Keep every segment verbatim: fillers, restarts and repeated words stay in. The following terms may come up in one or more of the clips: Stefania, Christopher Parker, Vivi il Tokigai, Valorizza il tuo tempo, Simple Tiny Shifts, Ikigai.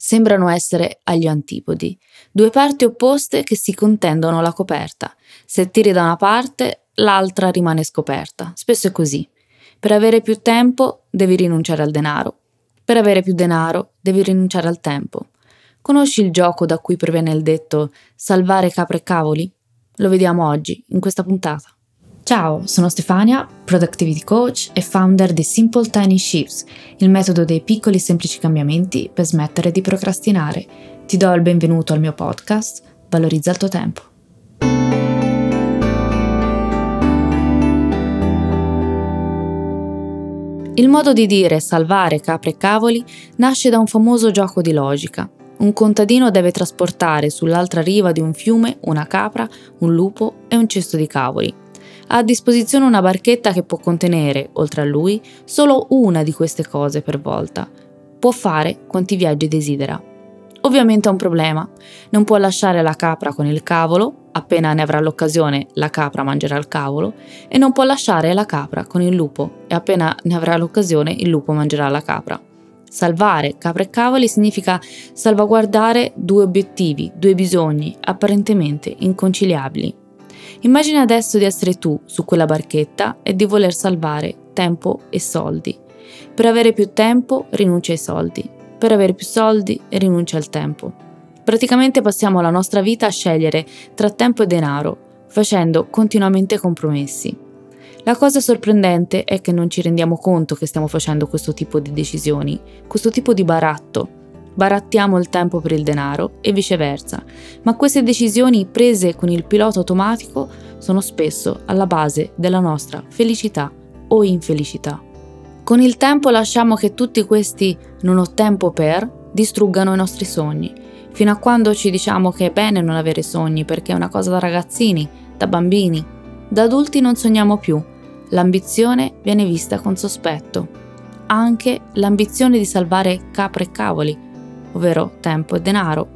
sembrano essere agli antipodi, due parti opposte che si contendono la coperta. Se tiri da una parte, l'altra rimane scoperta. Spesso è così. Per avere più tempo devi rinunciare al denaro. Per avere più denaro devi rinunciare al tempo. Conosci il gioco da cui proviene il detto salvare capre e cavoli? Lo vediamo oggi, in questa puntata. Ciao, sono Stefania, Productivity Coach e founder di Simple Tiny Shifts, il metodo dei piccoli e semplici cambiamenti per smettere di procrastinare. Ti do il benvenuto al mio podcast, Valorizza il tuo tempo. Il modo di dire salvare capre e cavoli nasce da un famoso gioco di logica. Un contadino deve trasportare sull'altra riva di un fiume una capra, un lupo e un cesto di cavoli. Ha a disposizione una barchetta che può contenere, oltre a lui, solo una di queste cose per volta. Può fare quanti viaggi desidera. Ovviamente ha un problema. Non può lasciare la capra con il cavolo, appena ne avrà l'occasione la capra mangerà il cavolo, e non può lasciare la capra con il lupo, e appena ne avrà l'occasione il lupo mangerà la capra. Salvare capre e cavoli significa salvaguardare due obiettivi, due bisogni, apparentemente inconciliabili. Immagina adesso di essere tu su quella barchetta e di voler salvare tempo e soldi. Per avere più tempo rinuncia ai soldi, per avere più soldi rinuncia al tempo. Praticamente passiamo la nostra vita a scegliere tra tempo e denaro, facendo continuamente compromessi. La cosa sorprendente è che non ci rendiamo conto che stiamo facendo questo tipo di decisioni, questo tipo di baratto. Barattiamo il tempo per il denaro e viceversa, ma queste decisioni prese con il pilota automatico sono spesso alla base della nostra felicità o infelicità. Con il tempo lasciamo che tutti questi non ho tempo per distruggano i nostri sogni, fino a quando ci diciamo che è bene non avere sogni perché è una cosa da ragazzini, da bambini. Da adulti non sogniamo più, l'ambizione viene vista con sospetto, anche l'ambizione di salvare capre e cavoli, ovvero tempo e denaro.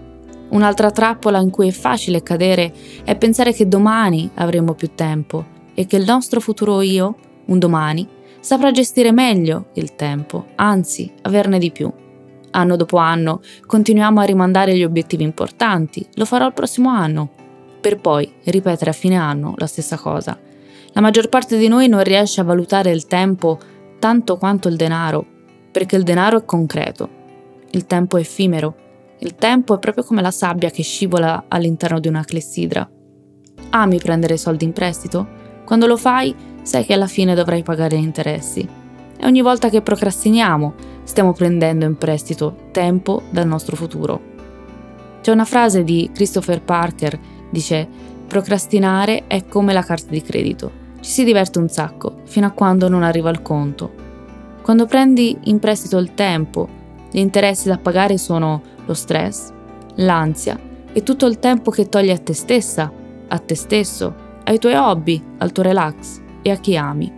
Un'altra trappola in cui è facile cadere è pensare che domani avremo più tempo e che il nostro futuro io, un domani, saprà gestire meglio il tempo, anzi averne di più. Anno dopo anno continuiamo a rimandare gli obiettivi importanti, lo farò il prossimo anno, per poi ripetere a fine anno la stessa cosa. La maggior parte di noi non riesce a valutare il tempo tanto quanto il denaro, perché il denaro è concreto. Il tempo è effimero. Il tempo è proprio come la sabbia che scivola all'interno di una clessidra. Ami prendere soldi in prestito? Quando lo fai, sai che alla fine dovrai pagare gli interessi. E ogni volta che procrastiniamo, stiamo prendendo in prestito tempo dal nostro futuro. C'è una frase di Christopher Parker, dice: "Procrastinare è come la carta di credito. Ci si diverte un sacco, fino a quando non arriva il conto". Quando prendi in prestito il tempo, gli interessi da pagare sono lo stress, l'ansia e tutto il tempo che togli a te stessa, a te stesso, ai tuoi hobby, al tuo relax e a chi ami.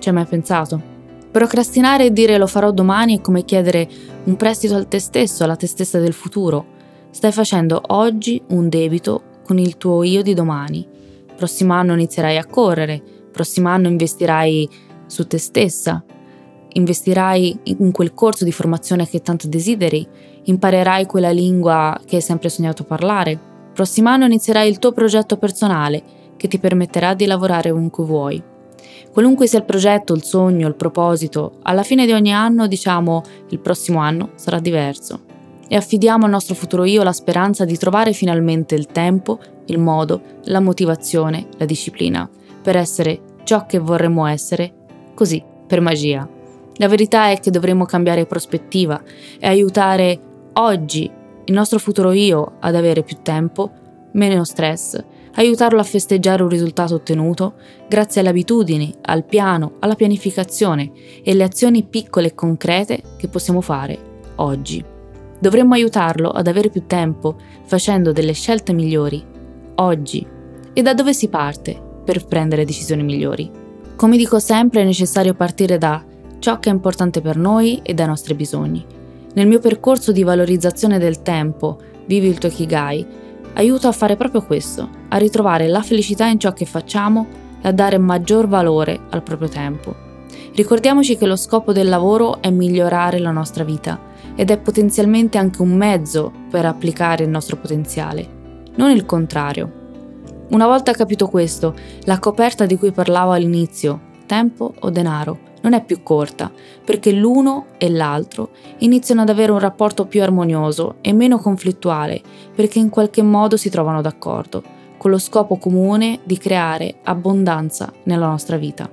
Ci hai mai pensato? Procrastinare e dire lo farò domani è come chiedere un prestito a te stesso, alla te stessa del futuro. Stai facendo oggi un debito con il tuo io di domani. Prossimo anno inizierai a correre, prossimo anno investirai su te stessa. Investirai in quel corso di formazione che tanto desideri, imparerai quella lingua che hai sempre sognato parlare, prossimo anno inizierai il tuo progetto personale che ti permetterà di lavorare ovunque vuoi. Qualunque sia il progetto, il sogno, il proposito, alla fine di ogni anno diciamo il prossimo anno sarà diverso e affidiamo al nostro futuro io la speranza di trovare finalmente il tempo, il modo, la motivazione, la disciplina per essere ciò che vorremmo essere, così per magia. La verità è che dovremmo cambiare prospettiva e aiutare oggi il nostro futuro io ad avere più tempo, meno stress, aiutarlo a festeggiare un risultato ottenuto grazie alle abitudini, al piano, alla pianificazione e alle azioni piccole e concrete che possiamo fare oggi. Dovremmo aiutarlo ad avere più tempo facendo delle scelte migliori, oggi. E da dove si parte per prendere decisioni migliori? Come dico sempre, è necessario partire da ciò che è importante per noi e dai nostri bisogni. Nel mio percorso di valorizzazione del tempo, Vivi il Tokigai, aiuto a fare proprio questo, a ritrovare la felicità in ciò che facciamo e a dare maggior valore al proprio tempo. Ricordiamoci che lo scopo del lavoro è migliorare la nostra vita ed è potenzialmente anche un mezzo per applicare il nostro potenziale, non il contrario. Una volta capito questo, la coperta di cui parlavo all'inizio, tempo o denaro, non è più corta, perché l'uno e l'altro iniziano ad avere un rapporto più armonioso e meno conflittuale, perché in qualche modo si trovano d'accordo, con lo scopo comune di creare abbondanza nella nostra vita.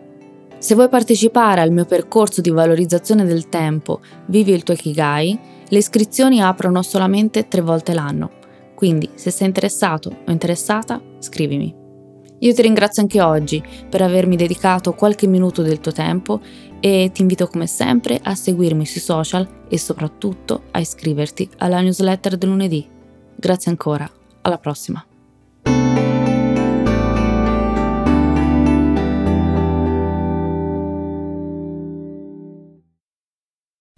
Se vuoi partecipare al mio percorso di valorizzazione del tempo Vivi il tuo Ikigai, le iscrizioni aprono solamente tre volte l'anno, quindi se sei interessato o interessata scrivimi. Io ti ringrazio anche oggi per avermi dedicato qualche minuto del tuo tempo e ti invito come sempre a seguirmi sui social e soprattutto a iscriverti alla newsletter del lunedì. Grazie ancora, alla prossima!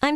I'm